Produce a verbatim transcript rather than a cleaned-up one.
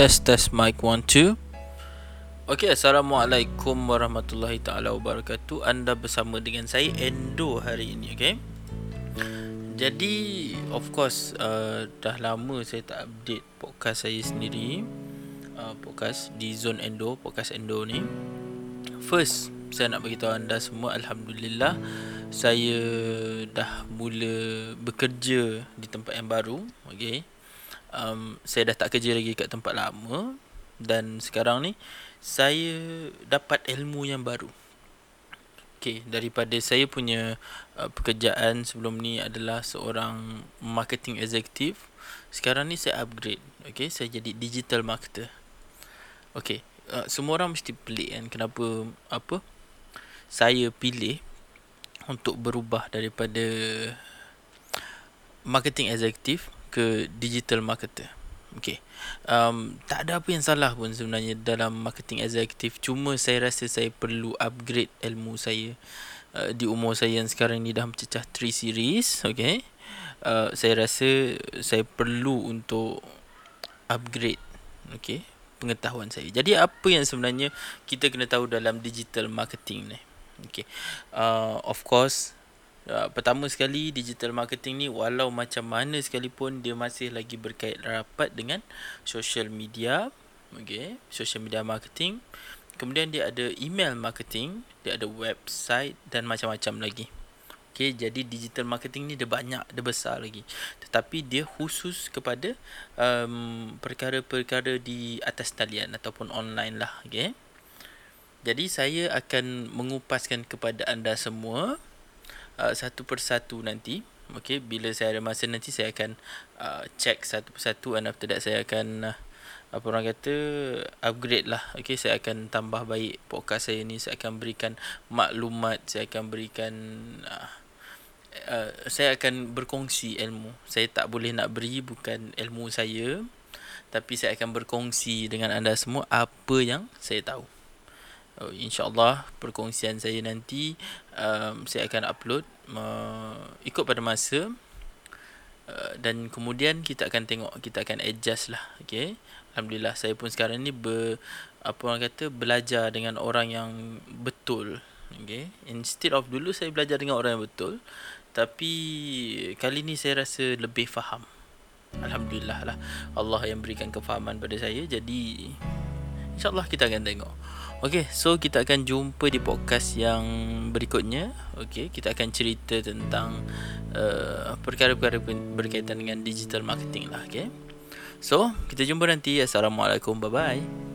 Test test mic one two. Okey, assalamualaikum warahmatullahi taala wabarakatuh. Anda bersama dengan saya Endo hari ini, okey. Jadi of course uh, dah lama saya tak update podcast saya sendiri. Uh, podcast di Zone Endo, podcast Endo ni. First, saya nak bagi tahu anda semua, alhamdulillah saya dah mula bekerja di tempat yang baru, okey. Um, saya dah tak kerja lagi kat tempat lama. Dan sekarang ni saya dapat ilmu yang baru. Okay, daripada saya punya uh, pekerjaan sebelum ni adalah seorang marketing executive. Sekarang ni saya upgrade, okay, saya jadi digital marketer. Okay, uh, semua orang mesti pelik kan, kenapa apa saya pilih untuk berubah daripada marketing executive ke digital marketer. Okay, um, tak ada apa yang salah pun sebenarnya dalam marketing executive. Cuma saya rasa saya perlu upgrade ilmu saya uh, di umur saya yang sekarang ni dah mencecah tiga series. Okay, uh, saya rasa saya perlu untuk upgrade, okay, pengetahuan saya. Jadi apa yang sebenarnya kita kena tahu dalam digital marketing ni? Okay, uh, of course Uh, pertama sekali, digital marketing ni walau macam mana sekalipun dia masih lagi berkait rapat dengan social media, okay, social media marketing. Kemudian dia ada email marketing, dia ada website dan macam-macam lagi. Okay, jadi digital marketing ni dia banyak, dia besar lagi. Tetapi dia khusus kepada um, perkara-perkara di atas talian ataupun online lah, okay. Jadi saya akan mengupaskan kepada anda semua Uh, satu persatu nanti. Okay, bila saya ada masa nanti saya akan uh, check satu persatu, and after that saya akan uh, apa orang kata upgrade lah. Okay, saya akan tambah baik podcast saya ni, saya akan berikan maklumat, saya akan berikan uh, uh, saya akan berkongsi ilmu. Saya tak boleh nak beri bukan ilmu saya, tapi saya akan berkongsi dengan anda semua apa yang saya tahu. Oh, InsyaAllah perkongsian saya nanti um, saya akan upload uh, ikut pada masa, uh, dan kemudian kita akan tengok, kita akan adjust lah, okay. Alhamdulillah saya pun sekarang ni ber, apa orang kata belajar dengan orang yang betul, okay. Instead of dulu saya belajar dengan orang yang betul, tapi kali ni saya rasa lebih faham. Alhamdulillah lah, Allah yang berikan kefahaman pada saya. Jadi InsyaAllah kita akan tengok. Okay, so kita akan jumpa di podcast yang berikutnya. Okay, kita akan cerita tentang uh, perkara-perkara berkaitan dengan digital marketing lah, okay. So, kita jumpa nanti. Assalamualaikum, bye-bye.